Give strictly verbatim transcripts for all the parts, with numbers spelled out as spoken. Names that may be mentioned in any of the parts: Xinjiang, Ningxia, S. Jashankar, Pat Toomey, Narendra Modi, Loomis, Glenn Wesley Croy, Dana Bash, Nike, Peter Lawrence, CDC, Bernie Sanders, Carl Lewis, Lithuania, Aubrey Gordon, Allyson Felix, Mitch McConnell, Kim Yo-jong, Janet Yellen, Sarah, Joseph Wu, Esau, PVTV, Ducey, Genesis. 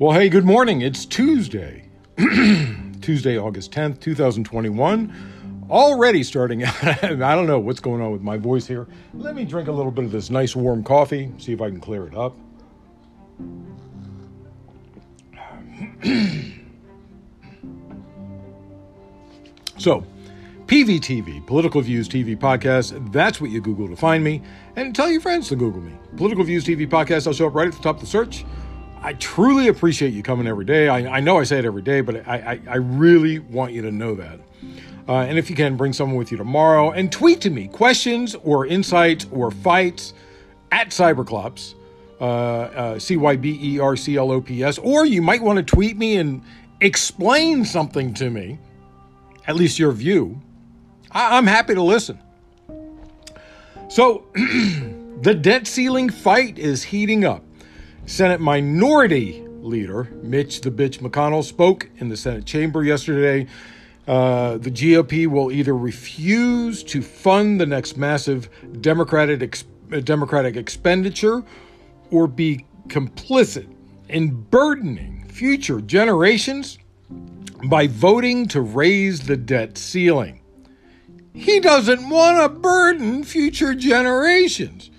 Well, hey, good morning. It's Tuesday, Tuesday, August tenth, two thousand twenty-one. Already starting out, I don't know what's going on with my voice here. Let me drink a little bit of this nice warm coffee, see if I can clear it up. So, P V T V, Political Views T V Podcast, that's what you Google to find me. And tell your friends to Google me. Political Views T V Podcast, I'll show up right at the top of the search. I truly appreciate you coming every day. I, I know I say it every day, but I, I, I really want you to know that. Uh, and if you can, bring someone with you tomorrow and tweet to me questions or insights or fights at Cyberclops, uh, uh, C Y B E R C L O P S. Or you might want to tweet me and explain something to me, at least your view. I, I'm happy to listen. So the debt ceiling fight is heating up. Senate Minority Leader Mitch the Bitch McConnell spoke in the Senate chamber yesterday. Uh, the G O P will either refuse to fund the next massive Democratic, ex- Democratic expenditure or be complicit in burdening future generations by voting to raise the debt ceiling. He doesn't want to burden future generations,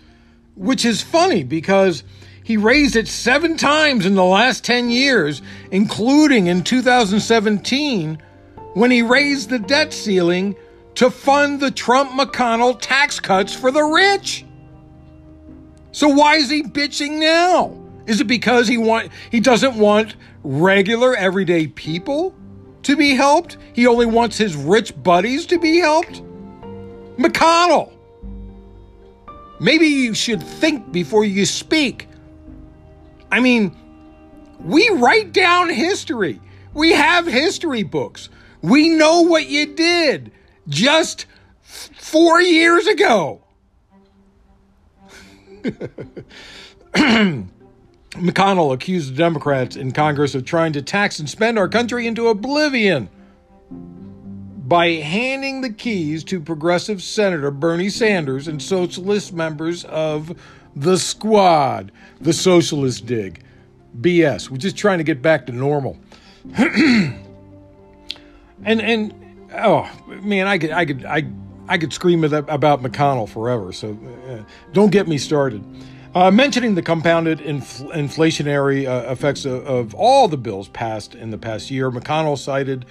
which is funny because he raised it seven times in the last ten years, including in two thousand seventeen, when he raised the debt ceiling to fund the Trump-McConnell tax cuts for the rich. So why is he bitching now? Is it because he want he doesn't want regular, everyday people to be helped? He only wants his rich buddies to be helped? McConnell, maybe you should think before you speak. I mean, we write down history. We have history books. We know what you did just f- four years ago. McConnell accused the Democrats in Congress of trying to tax and spend our country into oblivion by handing the keys to progressive Senator Bernie Sanders and socialist members of the squad, the socialist dig. B S. We're just trying to get back to normal. and and oh man, I could I could I I could scream about McConnell forever. So uh, don't get me started. Uh, mentioning the compounded infl- inflationary uh, effects of, of all the bills passed in the past year, McConnell cited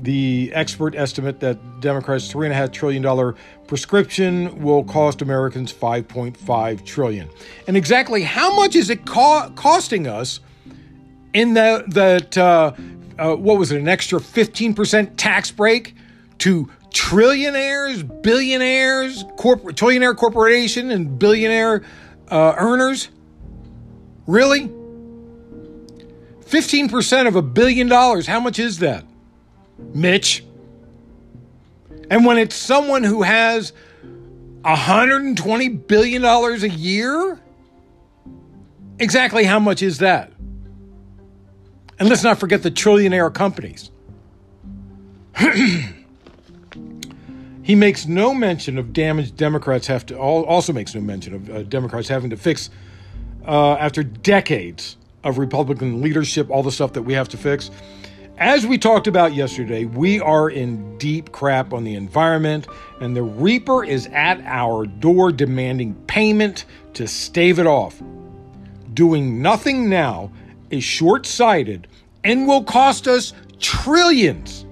the expert estimate that Democrats' three point five trillion dollars prescription will cost Americans five point five trillion dollars. And exactly how much is it co- costing us in the, that, uh, uh, what was it, an extra fifteen percent tax break to trillionaires, billionaires, corporate, trillionaire corporation and billionaire uh, earners? Really? fifteen percent of a billion dollars, how much is that? Mitch. And when it's someone who has one hundred twenty billion dollars a year, exactly how much is that? And let's not forget the trillionaire companies. He makes no mention of damage Democrats have to, also makes no mention of uh, Democrats having to fix uh, after decades of Republican leadership, all the stuff that we have to fix. As we talked about yesterday, we are in deep crap on the environment, and the Reaper is at our door demanding payment to stave it off. Doing nothing now is short-sighted and will cost us trillions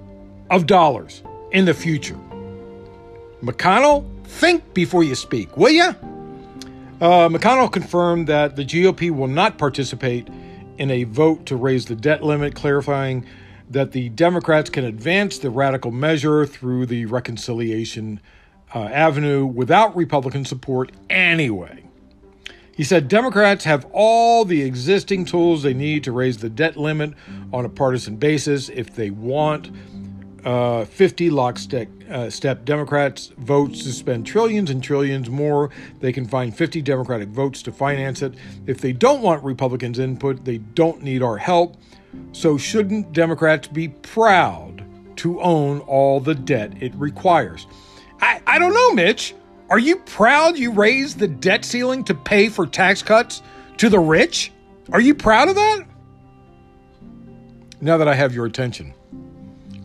of dollars in the future. McConnell, think before you speak, will ya? Uh, McConnell confirmed that the G O P will not participate in a vote to raise the debt limit, clarifying that the Democrats can advance the radical measure through the reconciliation uh, avenue without Republican support anyway. He said Democrats have all the existing tools they need to raise the debt limit on a partisan basis if they want. Uh, fifty lockstep uh, step Democrats votes to spend trillions and trillions more. They can find fifty Democratic votes to finance it. If they don't want Republicans' input, they don't need our help. So shouldn't Democrats be proud to own all the debt it requires? I, I don't know, Mitch. Are you proud you raised the debt ceiling to pay for tax cuts to the rich? Are you proud of that? Now that I have your attention,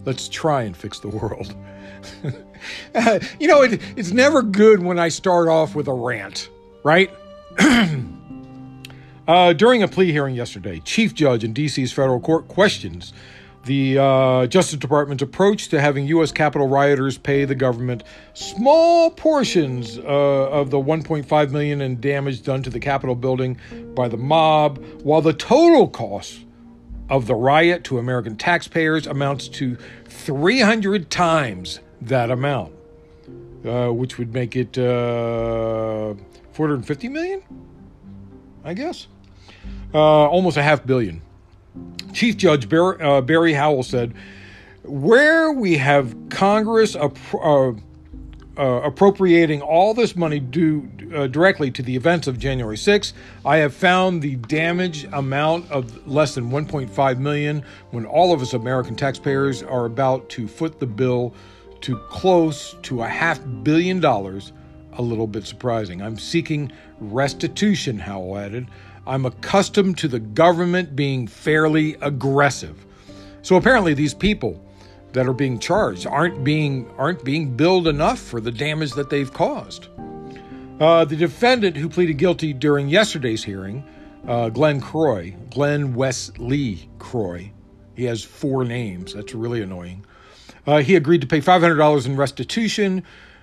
let's try and fix the world. uh, you know, it, it's never good when I start off with a rant, right? uh, during a plea hearing yesterday, Chief Judge in D C's federal court questions the uh, Justice Department's approach to having U S Capitol rioters pay the government small portions uh, of the one point five million dollars in damage done to the Capitol building by the mob, while the total cost of the riot to American taxpayers amounts to three hundred times that amount, uh, which would make it uh, four hundred fifty million dollars, I guess, uh, almost a half billion. Chief Judge Barry, uh, Barry Howell said, where we have Congress appro- uh, uh, appropriating all this money due uh, directly to the events of January sixth, I have found the damage amount of less than one point five million dollars when all of us American taxpayers are about to foot the bill to close to a half billion dollars a little bit surprising. I'm seeking restitution, Howell added. I'm accustomed to the government being fairly aggressive. So apparently these people that are being charged aren't being aren't being billed enough for the damage that they've caused. Uh, the defendant who pleaded guilty during yesterday's hearing, uh, Glenn Croy, Glenn Wesley Croy, he has four names. That's really annoying. Uh, he agreed to pay five hundred dollars in restitution,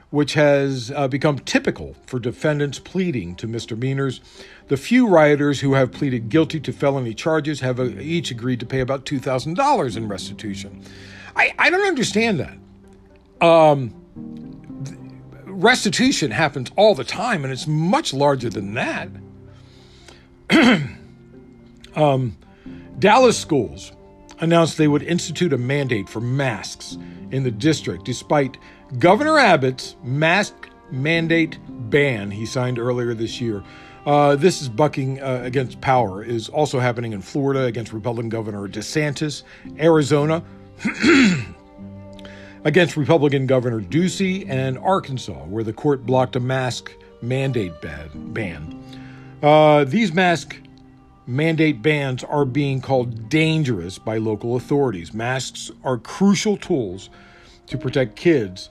which has uh, become typical for defendants pleading to misdemeanors. The few rioters who have pleaded guilty to felony charges have uh, each agreed to pay about two thousand dollars in restitution. I, I don't understand that. Um, restitution happens all the time, and it's much larger than that. um, Dallas schools announced they would institute a mandate for masks in the district, despite Governor Abbott's mask mandate ban he signed earlier this year. Uh, this is bucking uh, against power. Is also happening in Florida against Republican Governor DeSantis, Arizona against Republican Governor Ducey, and Arkansas, where the court blocked a mask mandate ban. Uh, these mask mandate bans are being called dangerous by local authorities. Masks are crucial tools to protect kids,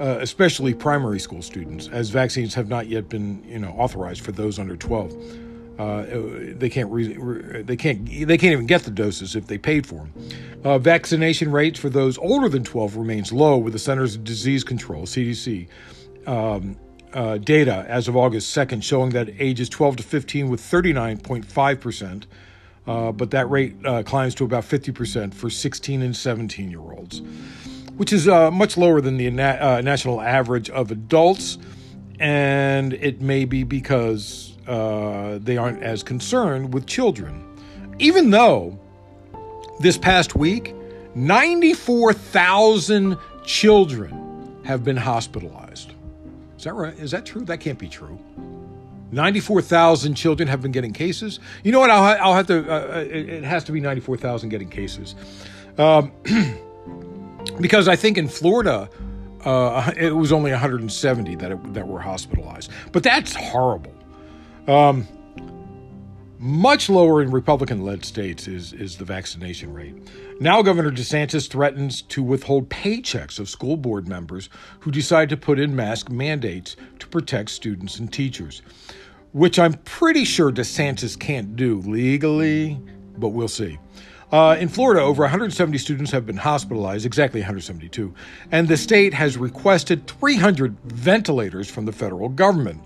uh, especially primary school students, as vaccines have not yet been, you know, authorized for those under twelve. Uh, they can't, re- re- they can't, they can't even get the doses if they paid for them. Uh, vaccination rates for those older than twelve remains low, with the Centers for Disease Control (C D C) um, uh, data as of August second showing that ages twelve to fifteen with thirty-nine point five percent. Uh, but that rate uh, climbs to about fifty percent for sixteen and seventeen year olds, which is uh, much lower than the na- uh, national average of adults. And it may be because uh, they aren't as concerned with children, even though this past week, ninety-four thousand children have been hospitalized. Is that right? Is that true? That can't be true. ninety-four thousand children have been getting cases. You know what? I'll, ha- I'll have to, uh, it, it has to be ninety-four thousand getting cases. Um, because I think in Florida, uh, it was only one hundred seventy that, it, that were hospitalized. But that's horrible. Um, much lower in Republican-led states is, is the vaccination rate. Now Governor DeSantis threatens to withhold paychecks of school board members who decide to put in mask mandates to protect students and teachers, which I'm pretty sure DeSantis can't do legally, but we'll see. Uh, in Florida, over one hundred seventy students have been hospitalized, exactly one hundred seventy-two, and the state has requested three hundred ventilators from the federal government.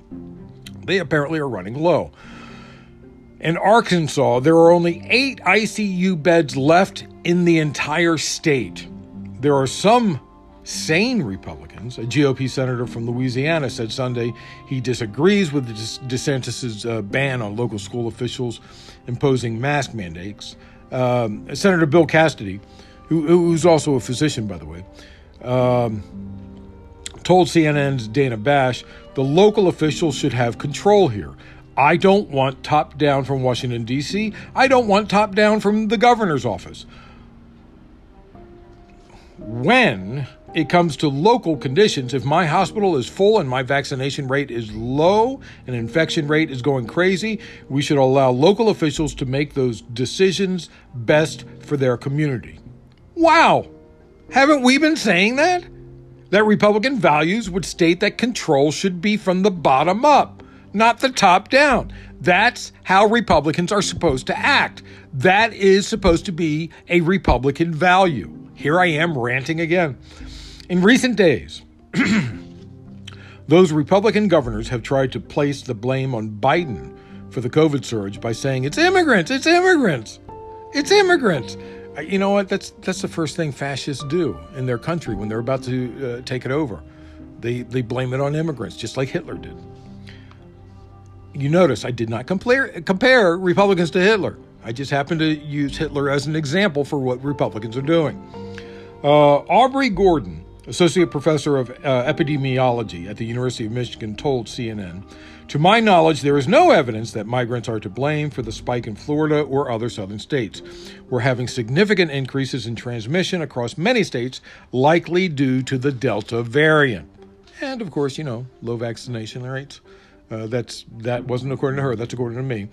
They apparently are running low. In Arkansas, there are only eight I C U beds left in the entire state. There are some sane Republicans. A G O P senator from Louisiana said Sunday he disagrees with DeSantis' uh, ban on local school officials imposing mask mandates. Um, Senator Bill Cassidy, who, who's also a physician, by the way, um, told C N N's Dana Bash, the local officials should have control here. I don't want top down from Washington, D C. I don't want top down from the governor's office. When it comes to local conditions. If my hospital is full and my vaccination rate is low and infection rate is going crazy, we should allow local officials to make those decisions best for their community. Wow! Haven't we been saying that? That Republican values would state that control should be from the bottom up, not the top down. That's how Republicans are supposed to act. That is supposed to be a Republican value. Here I am ranting again. In recent days, those Republican governors have tried to place the blame on Biden for the COVID surge by saying, it's immigrants, it's immigrants, it's immigrants. You know what? That's that's the first thing fascists do in their country when they're about to uh, take it over. They, they blame it on immigrants, just like Hitler did. You notice I did not compare, compare Republicans to Hitler. I just happened to use Hitler as an example for what Republicans are doing. Uh, Aubrey Gordon, associate professor of uh, epidemiology at the University of Michigan, told C N N, to my knowledge, there is no evidence that migrants are to blame for the spike in Florida or other southern states. We're having significant increases in transmission across many states, likely due to the Delta variant. And of course, you know, low vaccination rates. Uh, that's that wasn't according to her. That's according to me.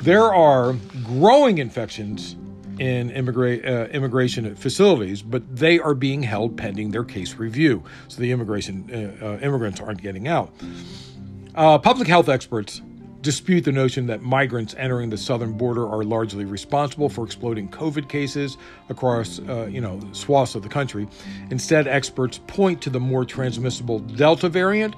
There are growing infections in immigra- uh, immigration facilities, but they are being held pending their case review. So the immigration uh, uh, immigrants aren't getting out. Uh, public health experts dispute the notion that migrants entering the southern border are largely responsible for exploding COVID cases across, uh, you know, swaths of the country. Instead, experts point to the more transmissible Delta variant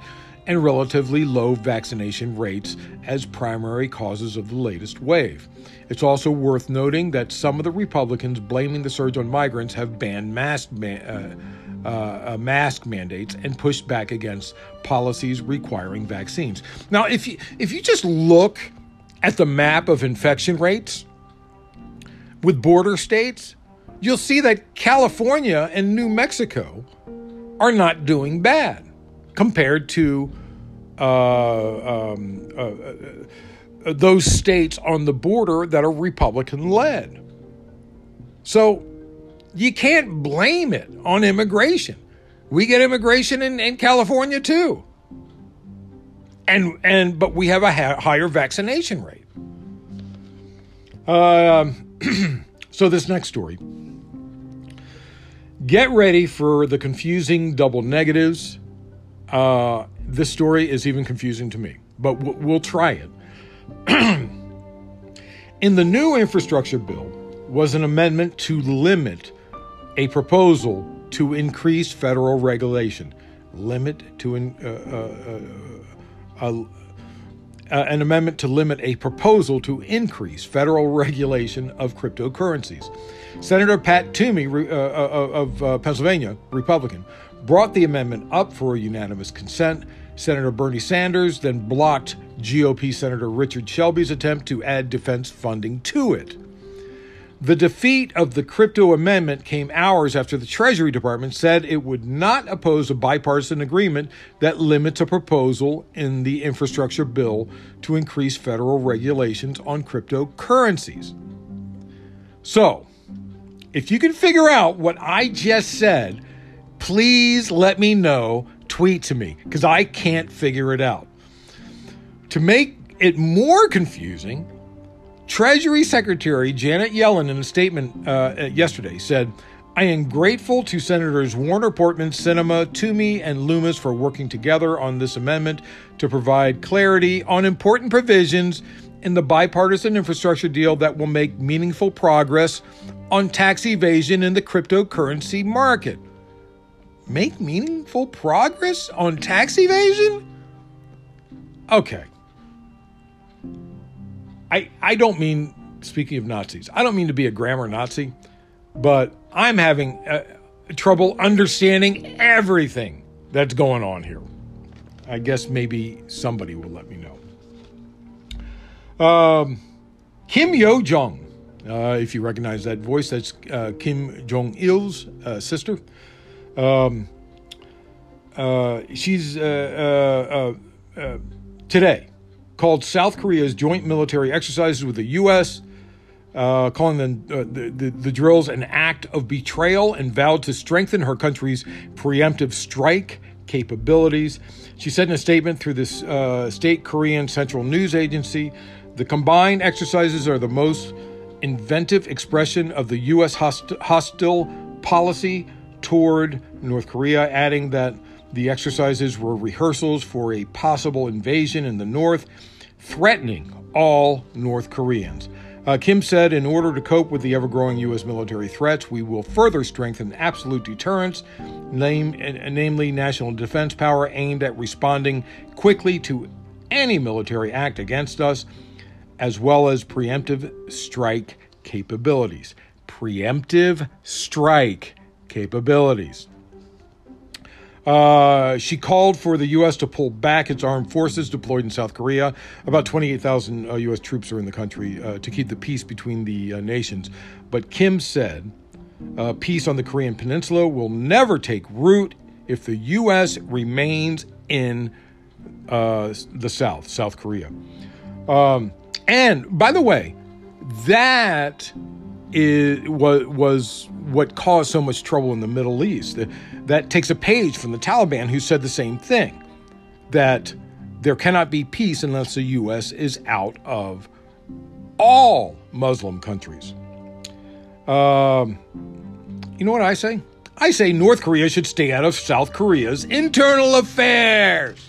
and relatively low vaccination rates as primary causes of the latest wave. It's also worth noting that some of the Republicans blaming the surge on migrants have banned mask ban- uh, Uh, uh, mask mandates and push back against policies requiring vaccines. Now, if you, if you just look at the map of infection rates with border states, you'll see that California and New Mexico are not doing bad compared to uh, um, uh, uh, those states on the border that are Republican-led. So, you can't blame it on immigration. We get immigration in, in California too. And and but we have a ha- higher vaccination rate. Uh, so this next story. Get ready for the confusing double negatives. Uh, this story is even confusing to me, but w- we'll try it. In the new infrastructure bill was an amendment to limit a proposal to increase federal regulation. Limit to in, uh, uh, uh, uh, uh, an amendment to limit a proposal to increase federal regulation of cryptocurrencies. Senator Pat Toomey uh, of uh, Pennsylvania, Republican, brought the amendment up for unanimous consent. Senator Bernie Sanders then blocked G O P Senator Richard Shelby's attempt to add defense funding to it. The defeat of the crypto amendment came hours after the Treasury Department said it would not oppose a bipartisan agreement that limits a proposal in the infrastructure bill to increase federal regulations on cryptocurrencies. So, if you can figure out what I just said, please let me know, tweet to me, because I can't figure it out. To make it more confusing, Treasury Secretary Janet Yellen, in a statement uh, yesterday, said, I am grateful to Senators Warner Portman, Sinema, Toomey, and Loomis for working together on this amendment to provide clarity on important provisions in the bipartisan infrastructure deal that will make meaningful progress on tax evasion in the cryptocurrency market. Make meaningful progress on tax evasion? Okay. I, I don't mean, speaking of Nazis, I don't mean to be a grammar Nazi, but I'm having uh, trouble understanding everything that's going on here. I guess maybe somebody will let me know. Um, Kim Yo-jong, uh, if you recognize that voice, that's uh, Kim Jong-il's uh, sister. Um, uh, she's uh, uh, uh, uh, today. Called South Korea's joint military exercises with the U S uh, calling the, uh, the, the, the drills an act of betrayal and vowed to strengthen her country's preemptive strike capabilities. She said in a statement through this uh, state Korean central news agency, the combined exercises are the most inventive expression of the U S host- hostile policy toward North Korea, adding that the exercises were rehearsals for a possible invasion in the North, threatening all North Koreans. Uh, Kim said, in order to cope with the ever-growing U S military threats, we will further strengthen absolute deterrence, name, uh, namely national defense power aimed at responding quickly to any military act against us, as well as preemptive strike capabilities. Preemptive strike capabilities. Uh, she called for the U S to pull back its armed forces deployed in South Korea. About twenty-eight thousand uh, U S troops are in the country uh, to keep the peace between the uh, nations. But Kim said, uh, peace on the Korean Peninsula will never take root if the U S remains in uh, the South, South Korea. Um, and, by the way, that is, was, was what caused so much trouble in the Middle East. That, that takes a page from the Taliban, who said the same thing, that there cannot be peace unless the U S is out of all Muslim countries. Um, you know what I say? I say North Korea should stay out of South Korea's internal affairs.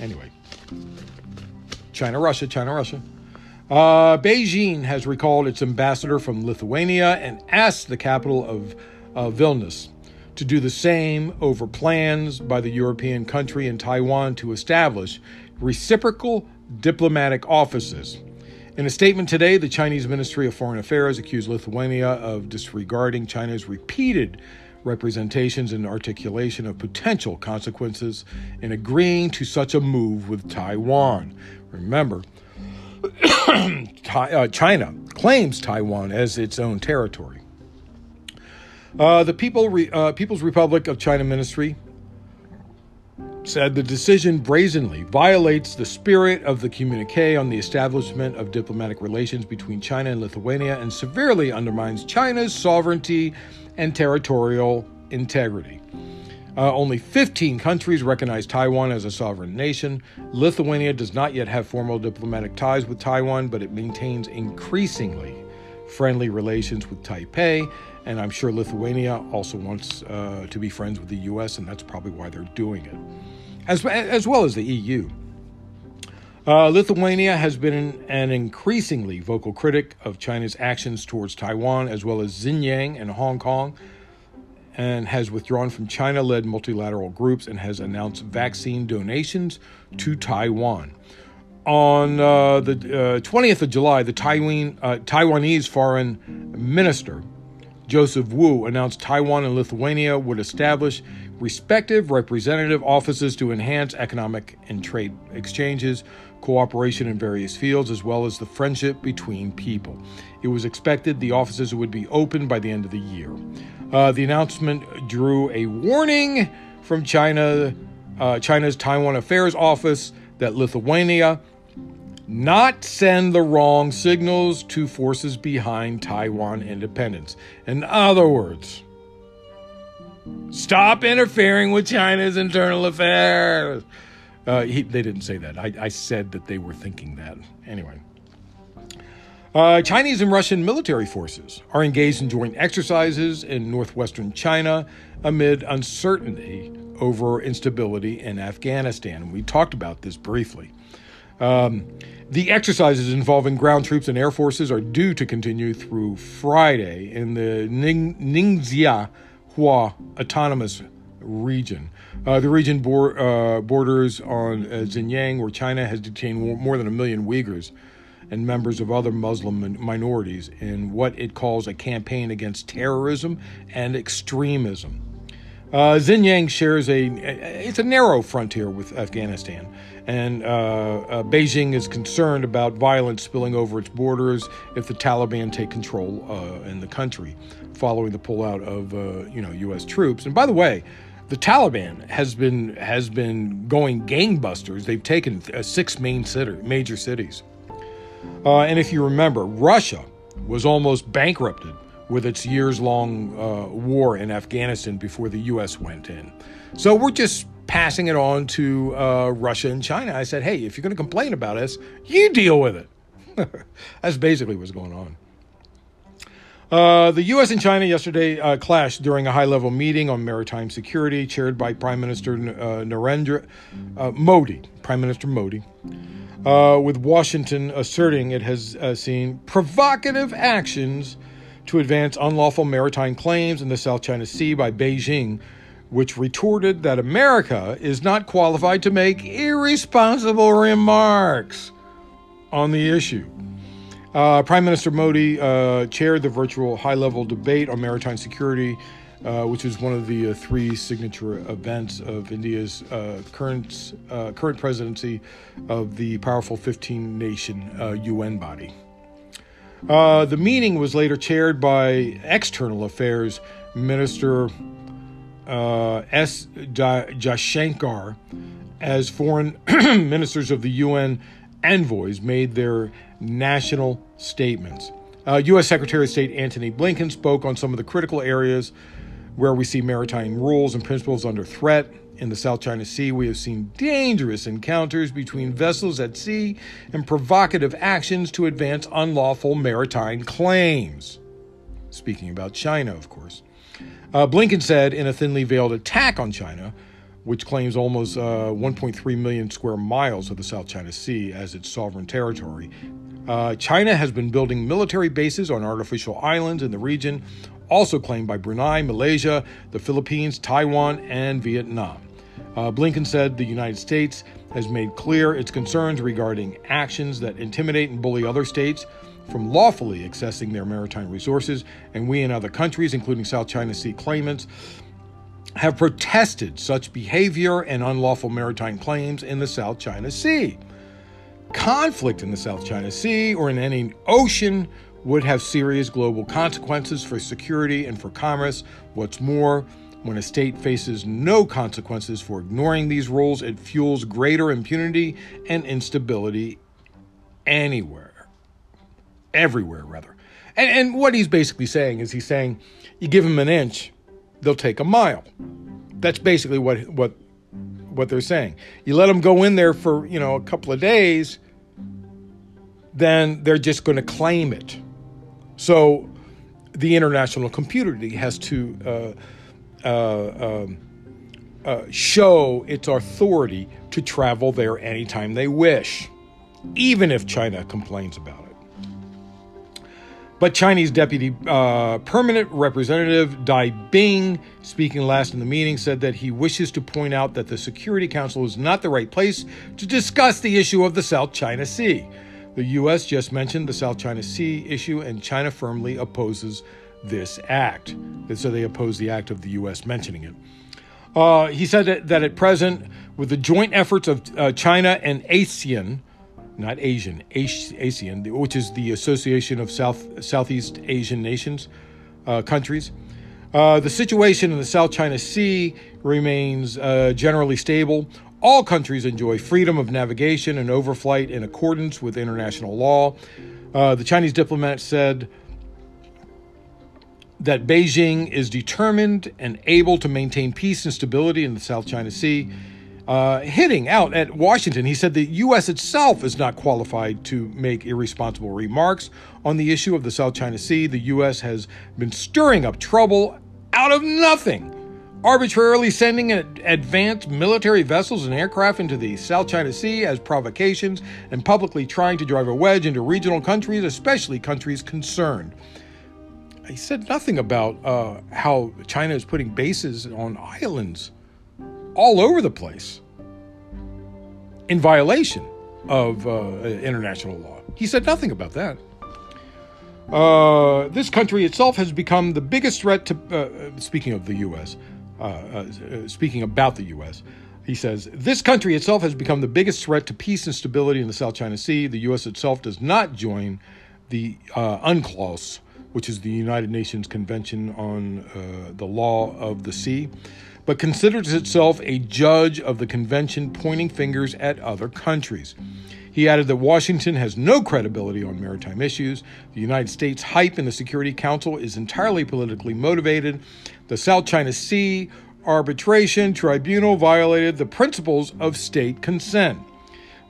Anyway, China, Russia, China, Russia. Uh, Beijing has recalled its ambassador from Lithuania and asked the capital of uh, Vilnius to do the same over plans by the European country and Taiwan to establish reciprocal diplomatic offices. In a statement today, the Chinese Ministry of Foreign Affairs accused Lithuania of disregarding China's repeated representations and articulation of potential consequences in agreeing to such a move with Taiwan. Remember, China claims Taiwan as its own territory. Uh, the People Re- uh, People's Republic of China Ministry said the decision brazenly violates the spirit of the communique on the establishment of diplomatic relations between China and Lithuania and severely undermines China's sovereignty and territorial integrity. Uh, only fifteen countries recognize Taiwan as a sovereign nation. Lithuania does not yet have formal diplomatic ties with Taiwan, but it maintains increasingly friendly relations with Taipei. And I'm sure Lithuania also wants uh, to be friends with the U S, and that's probably why they're doing it, as, as well as the E U. Uh, Lithuania has been an increasingly vocal critic of China's actions towards Taiwan, as well as Xinjiang and Hong Kong, and has withdrawn from China-led multilateral groups and has announced vaccine donations to Taiwan. On uh, the uh, twentieth of July, the Taiwan, uh, Taiwanese foreign minister, Joseph Wu, announced Taiwan and Lithuania would establish respective representative offices to enhance economic and trade exchanges, cooperation in various fields, as well as the friendship between people. It was expected the offices would be open by the end of the year. Uh, the announcement drew a warning from China, uh, China's Taiwan Affairs Office that Lithuania not send the wrong signals to forces behind Taiwan independence. In other words, stop interfering with China's internal affairs. Uh, he, they didn't say that. I, I said that they were thinking that. Anyway. Uh, Chinese and Russian military forces are engaged in joint exercises in northwestern China amid uncertainty over instability in Afghanistan. We talked about this briefly. Um, the exercises involving ground troops and air forces are due to continue through Friday in the Ning- Ningxia-Hua Autonomous Region. Uh, the region boor- uh, borders on uh, Xinjiang, where China has detained more than a million Uyghurs and members of other Muslim minorities in what it calls a campaign against terrorism and extremism. Uh, Xinjiang shares a, it's a narrow frontier with Afghanistan, and uh, uh, Beijing is concerned about violence spilling over its borders if the Taliban take control uh, in the country following the pullout of uh, you know U S troops. And by the way, the Taliban has been has been going gangbusters. They've taken uh, six main city, major cities. Uh, and if you remember, Russia was almost bankrupted with its years-long uh, war in Afghanistan before the U S went in. So we're just passing it on to uh, Russia and China. I said, hey, if you're going to complain about us, you deal with it. That's basically what's going on. Uh, the U S and China yesterday uh, clashed during a high-level meeting on maritime security chaired by Prime Minister uh, Narendra uh, Modi, Prime Minister Modi, uh, with Washington asserting it has uh, seen provocative actions to advance unlawful maritime claims in the South China Sea by Beijing, which retorted that America is not qualified to make irresponsible remarks on the issue. Uh, Prime Minister Modi uh, chaired the virtual high-level debate on maritime security, uh, which is one of the uh, three signature events of India's uh, current uh, current presidency of the powerful fifteen-nation uh, U N body. Uh, the meeting was later chaired by External Affairs Minister uh, S. Jashankar, as foreign ministers of the U N envoys made their national statements. Uh, U S Secretary of State Antony Blinken spoke on some of the critical areas where we see maritime rules and principles under threat. In the South China Sea, we have seen dangerous encounters between vessels at sea and provocative actions to advance unlawful maritime claims. Speaking about China, of course. Uh, Blinken said in a thinly veiled attack on China, which claims almost uh, one point three million square miles of the South China Sea as its sovereign territory, Uh, China has been building military bases on artificial islands in the region, also claimed by Brunei, Malaysia, the Philippines, Taiwan, and Vietnam. Uh, Blinken said the United States has made clear its concerns regarding actions that intimidate and bully other states from lawfully accessing their maritime resources, and we and other countries, including South China Sea claimants, have protested such behavior and unlawful maritime claims in the South China Sea. Conflict in the South China Sea or in any ocean would have serious global consequences for security and for commerce. What's more, when a state faces no consequences for ignoring these rules, it fuels greater impunity and instability anywhere, everywhere rather. And, and what he's basically saying is he's saying you give them an inch, they'll take a mile. That's basically what what. what they're saying. You let them go in there for, you know, a couple of days, then they're just going to claim it. So the international community has to uh, uh, uh, uh, show its authority to travel there anytime they wish, even if China complains about it. But Chinese Deputy uh, Permanent Representative Dai Bing, speaking last in the meeting, said that he wishes to point out that the Security Council is not the right place to discuss the issue of the South China Sea. The U S just mentioned the South China Sea issue, and China firmly opposes this act. And so they oppose the act of the U S mentioning it. Uh, he said that, that at present, with the joint efforts of uh, China and ASEAN, not Asian, ASEAN, which is the Association of South Southeast Asian Nations, uh, countries, Uh, the situation in the South China Sea remains uh, generally stable. All countries enjoy freedom of navigation and overflight in accordance with international law. Uh, the Chinese diplomat said that Beijing is determined and able to maintain peace and stability in the South China Sea. Uh, hitting out at Washington, he said the U S itself is not qualified to make irresponsible remarks on the issue of the South China Sea. The U S has been stirring up trouble out of nothing, arbitrarily sending advanced military vessels and aircraft into the South China Sea as provocations and publicly trying to drive a wedge into regional countries, especially countries concerned. He said nothing about uh, how China is putting bases on islands all over the place in violation of uh, international law. He said nothing about that. Uh, this country itself has become the biggest threat to, uh, speaking of the U S, uh, uh, speaking about the U S, he says, this country itself has become the biggest threat to peace and stability in the South China Sea. The U S itself does not join the uh, UNCLOS, which is the United Nations Convention on uh, the Law of the Sea, but considers itself a judge of the convention, pointing fingers at other countries. He added that Washington has no credibility on maritime issues. The United States hype in the Security Council is entirely politically motivated. The South China Sea Arbitration Tribunal violated the principles of state consent.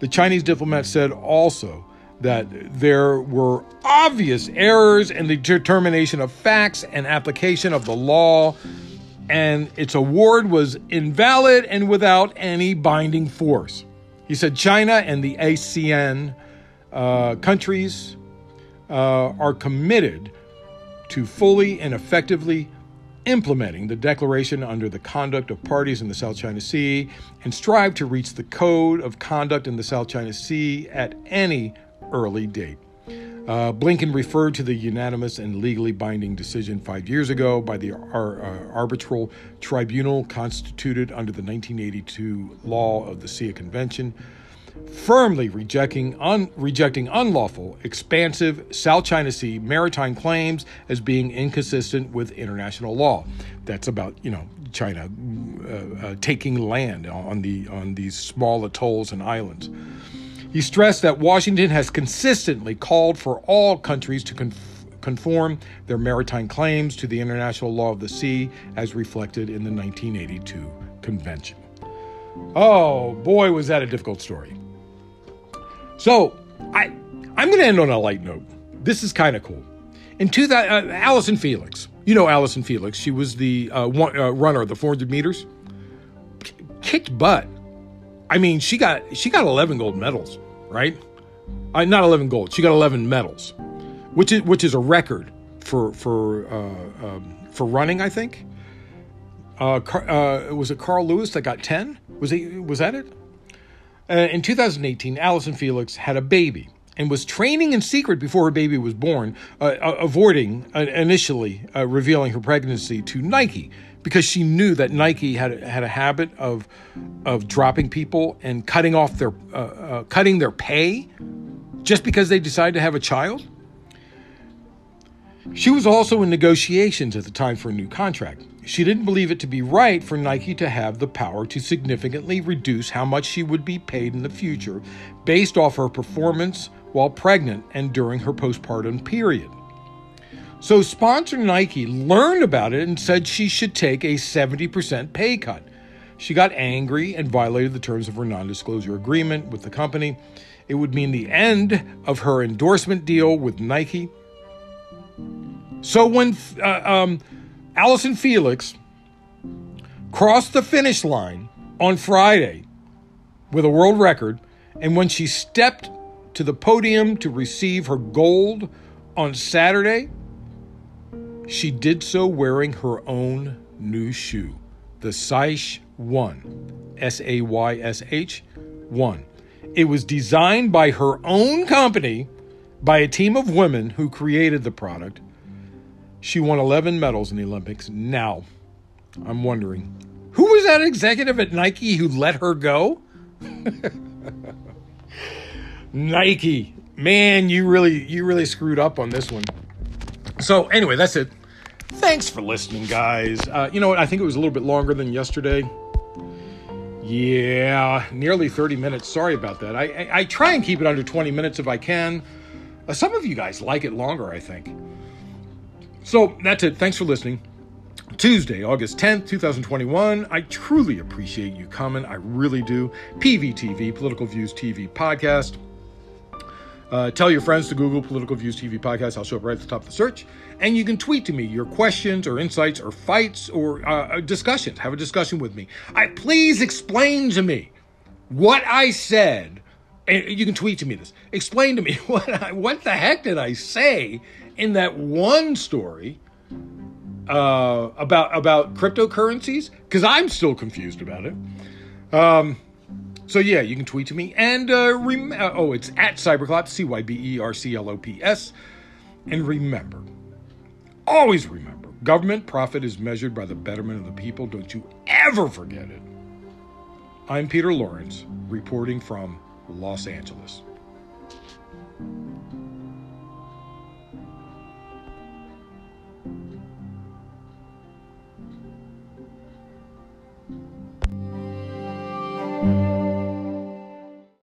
The Chinese diplomat said also that there were obvious errors in the determination of facts and application of the law, and its award was invalid and without any binding force. He said China and the ASEAN uh, countries uh, are committed to fully and effectively implementing the declaration under the conduct of parties in the South China Sea and strive to reach the code of conduct in the South China Sea at any early date. Uh, Blinken referred to the unanimous and legally binding decision five years ago by the ar- uh, arbitral tribunal constituted under the nineteen eighty-two law of the S E A Convention, firmly rejecting, un- rejecting unlawful, expansive South China Sea maritime claims as being inconsistent with international law. That's about, you know, China uh, uh, taking land on the on these small atolls and islands. He stressed that Washington has consistently called for all countries to con- conform their maritime claims to the international law of the sea as reflected in the nineteen eighty-two convention. Oh, boy, was that a difficult story. So I, I'm going to end on a light note. This is kind of cool. In two thousand, uh, Allyson Felix, you know Allyson Felix, she was the uh, one, uh, runner of the four hundred meters, K- kicked butt. I mean, she got she got eleven gold medals, right? Uh, not eleven gold. She got eleven medals, which is which is a record for for uh, um, for running, I think. Uh, Car- uh, was it Carl Lewis that got ten? Was he was that it? Uh, in two thousand eighteen, Allyson Felix had a baby and was training in secret before her baby was born, uh, uh, avoiding uh, initially uh, revealing her pregnancy to Nike, because she knew that Nike had had a habit of of dropping people and cutting off their uh, uh, cutting their pay just because they decided to have a child. She was also in negotiations at the time for a new contract. She didn't believe it to be right for Nike to have the power to significantly reduce how much she would be paid in the future based off her performance while pregnant and during her postpartum period. So sponsor Nike learned about it and said she should take a seventy percent pay cut. She got angry and violated the terms of her non-disclosure agreement with the company. It would mean the end of her endorsement deal with Nike. So when uh, um, Allyson Felix crossed the finish line on Friday with a world record, and when she stepped to the podium to receive her gold on Saturday, she did so wearing her own new shoe, the Saysh One, S A Y S H One. It was designed by her own company by a team of women who created the product. She won eleven medals in the Olympics. Now, I'm wondering, who was that executive at Nike who let her go? Nike, man, you really, you really screwed up on this one. So anyway, that's it. Thanks for listening, guys. Uh, you know what? I think it was a little bit longer than yesterday. Yeah, nearly thirty minutes. Sorry about that. I, I, I try and keep it under twenty minutes if I can. Uh, some of you guys like it longer, I think. So that's it. Thanks for listening. Tuesday, August tenth, twenty twenty-one. I truly appreciate you coming. I really do. P V T V, Political Views T V Podcast. Uh, tell your friends to Google Political Views T V Podcast. I'll show up right at the top of the search. And you can tweet to me your questions or insights or fights or uh, discussions. Have a discussion with me. I please explain to me what I said. And you can tweet to me this. Explain to me what I, what the heck did I say in that one story uh, about about cryptocurrencies? Because I'm still confused about it. Um So, yeah, you can tweet to me. And, uh, rem- oh, it's at Cyberclops, C Y B E R C L O P S. And remember, always remember, government profit is measured by the betterment of the people. Don't you ever forget it. I'm Peter Lawrence, reporting from Los Angeles.